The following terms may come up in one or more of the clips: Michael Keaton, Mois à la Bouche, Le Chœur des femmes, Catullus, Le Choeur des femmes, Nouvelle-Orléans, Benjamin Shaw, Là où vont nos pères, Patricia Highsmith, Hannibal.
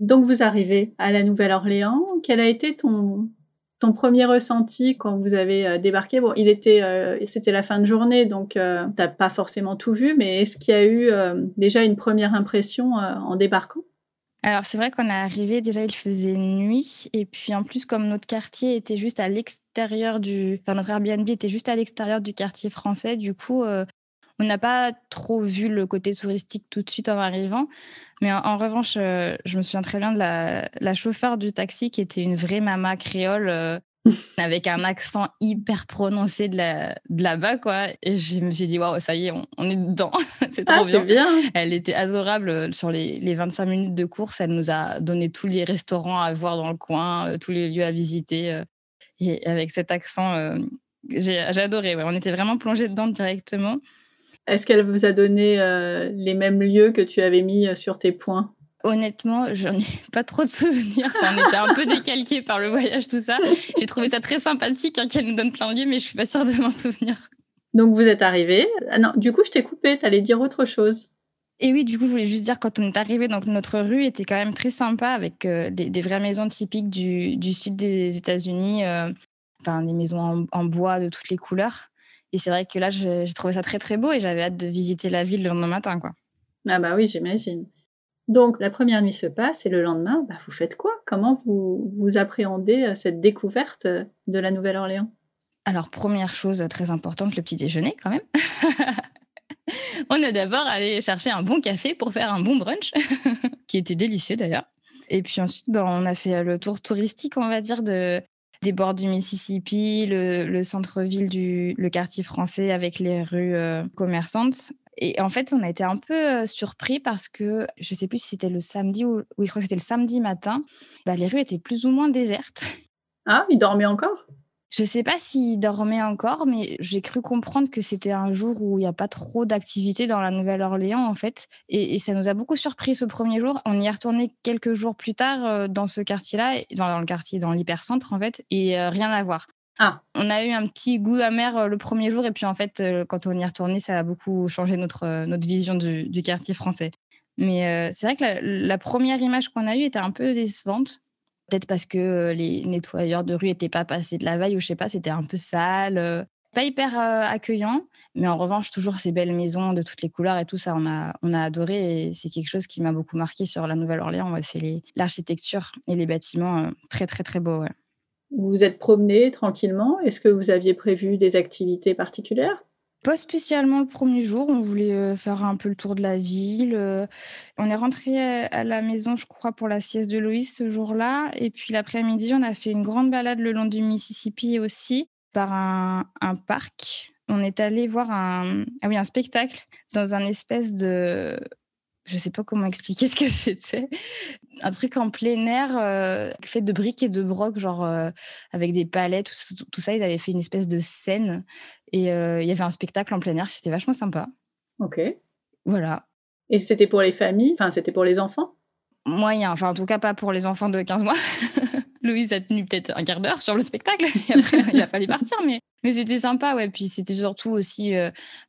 Donc, vous arrivez à la Nouvelle-Orléans. Quel a été ton premier ressenti quand vous avez débarqué? Bon, c'était la fin de journée, donc t'as pas forcément tout vu, mais est-ce qu'il y a eu déjà une première impression en débarquant? Alors, c'est vrai qu'on est arrivé, déjà, il faisait nuit. Et puis, en plus, comme notre quartier était juste à l'extérieur notre Airbnb était juste à l'extérieur du quartier français, du coup, on n'a pas trop vu le côté touristique tout de suite en arrivant. Mais en revanche, je me souviens très bien de la chauffeur du taxi qui était une vraie mama créole avec un accent hyper prononcé de là-bas, quoi. Et je me suis dit, waouh, ça y est, on est dedans. C'est trop bien. C'est bien. Elle était adorable. Sur les 25 minutes de course, elle nous a donné tous les restaurants à voir dans le coin, tous les lieux à visiter. Et avec cet accent, j'ai adoré. Ouais. On était vraiment plongés dedans directement. Est-ce qu'elle vous a donné les mêmes lieux que tu avais mis sur tes points? Honnêtement, j'en ai pas trop de souvenirs. On était un peu décalqués par le voyage, tout ça. J'ai trouvé ça très sympathique qu'elle nous donne plein de lieux, mais je suis pas sûre de m'en souvenir. Donc, vous êtes arrivés. Ah non, du coup, je t'ai coupée. T'allais dire autre chose. Et oui, du coup, je voulais juste dire, quand on est arrivés, donc notre rue était quand même très sympa avec des vraies maisons typiques du sud des États-Unis. Des maisons en bois de toutes les couleurs. Et c'est vrai que là, j'ai trouvé ça très, très beau et j'avais hâte de visiter la ville le lendemain matin, quoi. Ah bah oui, j'imagine. Donc, la première nuit se passe et le lendemain, vous faites quoi? Comment vous appréhendez cette découverte de la Nouvelle-Orléans? Alors, première chose très importante, le petit déjeuner quand même. On est d'abord allé chercher un bon café pour faire un bon brunch, qui était délicieux d'ailleurs. Et puis ensuite, on a fait le tour touristique, on va dire, des bords du Mississippi, le centre-ville le quartier français avec les rues commerçantes. Et en fait, on a été un peu surpris parce que, je ne sais plus si c'était le samedi ou je crois que c'était le samedi matin, les rues étaient plus ou moins désertes. Ah, ils dormaient encore? Je ne sais pas s'ils dormaient encore, mais j'ai cru comprendre que c'était un jour où il n'y a pas trop d'activité dans la Nouvelle-Orléans, en fait. Et ça nous a beaucoup surpris ce premier jour. On y est retourné quelques jours plus tard dans ce quartier-là, dans l'hypercentre, en fait, et rien à voir. Ah. On a eu un petit goût amer le premier jour et puis en fait, quand on y est retourné, ça a beaucoup changé notre vision du quartier français. Mais c'est vrai que la première image qu'on a eue était un peu décevante. Peut-être parce que les nettoyeurs de rue n'étaient pas passés de la veille ou je sais pas, c'était un peu sale. Pas hyper accueillant, mais en revanche, toujours ces belles maisons de toutes les couleurs et tout ça, on a adoré et c'est quelque chose qui m'a beaucoup marqué sur la Nouvelle-Orléans. Ouais, c'est l'architecture et les bâtiments très, très, très beaux, ouais. Vous vous êtes promené tranquillement. Est-ce que vous aviez prévu des activités particulières? Pas spécialement le premier jour. On voulait faire un peu le tour de la ville. On est rentré à la maison, je crois, pour la sieste de Loïs ce jour-là. Et puis l'après-midi, on a fait une grande balade le long du Mississippi aussi par un parc. On est allé voir un spectacle dans un espèce de... Je sais pas comment expliquer ce que c'était. Un truc en plein air fait de briques et de brocs, genre avec des palets, tout ça. Ils avaient fait une espèce de scène et il y avait un spectacle en plein air. C'était vachement sympa. Ok. Voilà. Et c'était pour les familles? Enfin, c'était pour les enfants? Moyen. Enfin, en tout cas, pas pour les enfants de 15 mois. Louise a tenu peut-être un quart d'heure sur le spectacle. Et après, il a fallu partir. Mais c'était sympa, ouais. Puis c'était surtout aussi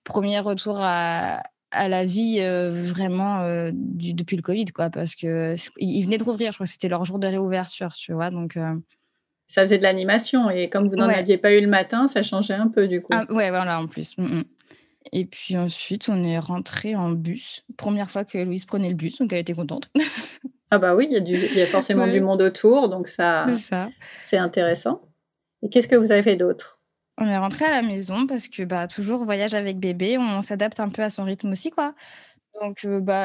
premier retour à la vie vraiment depuis le Covid, quoi, parce qu'ils venaient de rouvrir, je crois que c'était leur jour de réouverture, tu vois, donc... Ça faisait de l'animation, et comme vous n'en aviez pas eu le matin, ça changeait un peu, du coup. Ah, ouais, voilà, en plus. Mm-hmm. Et puis ensuite, on est rentrés en bus. Première fois que Louise prenait le bus, donc elle était contente. Ah bah oui, il y a forcément du monde autour, donc ça, c'est intéressant. Et qu'est-ce que vous avez fait d'autre? On est rentré à la maison parce que toujours voyage avec bébé, on s'adapte un peu à son rythme aussi, quoi. Donc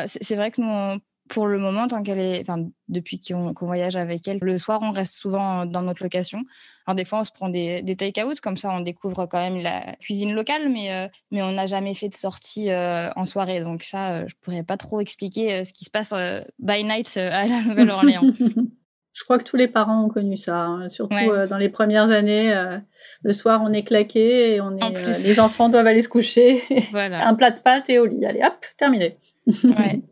c'est vrai que nous, pour le moment, tant qu'elle est, depuis qu'on voyage avec elle, le soir on reste souvent dans notre location. Alors des fois on se prend des take-out, comme ça on découvre quand même la cuisine locale, mais on n'a jamais fait de sortie en soirée, donc ça je pourrais pas trop expliquer ce qui se passe by night à la Nouvelle-Orléans. Je crois que tous les parents ont connu ça, hein. Surtout dans les premières années. Le soir, on est claqué et les enfants doivent aller se coucher. Voilà. Un plat de pâtes et au lit. Allez, hop, terminé. Ouais.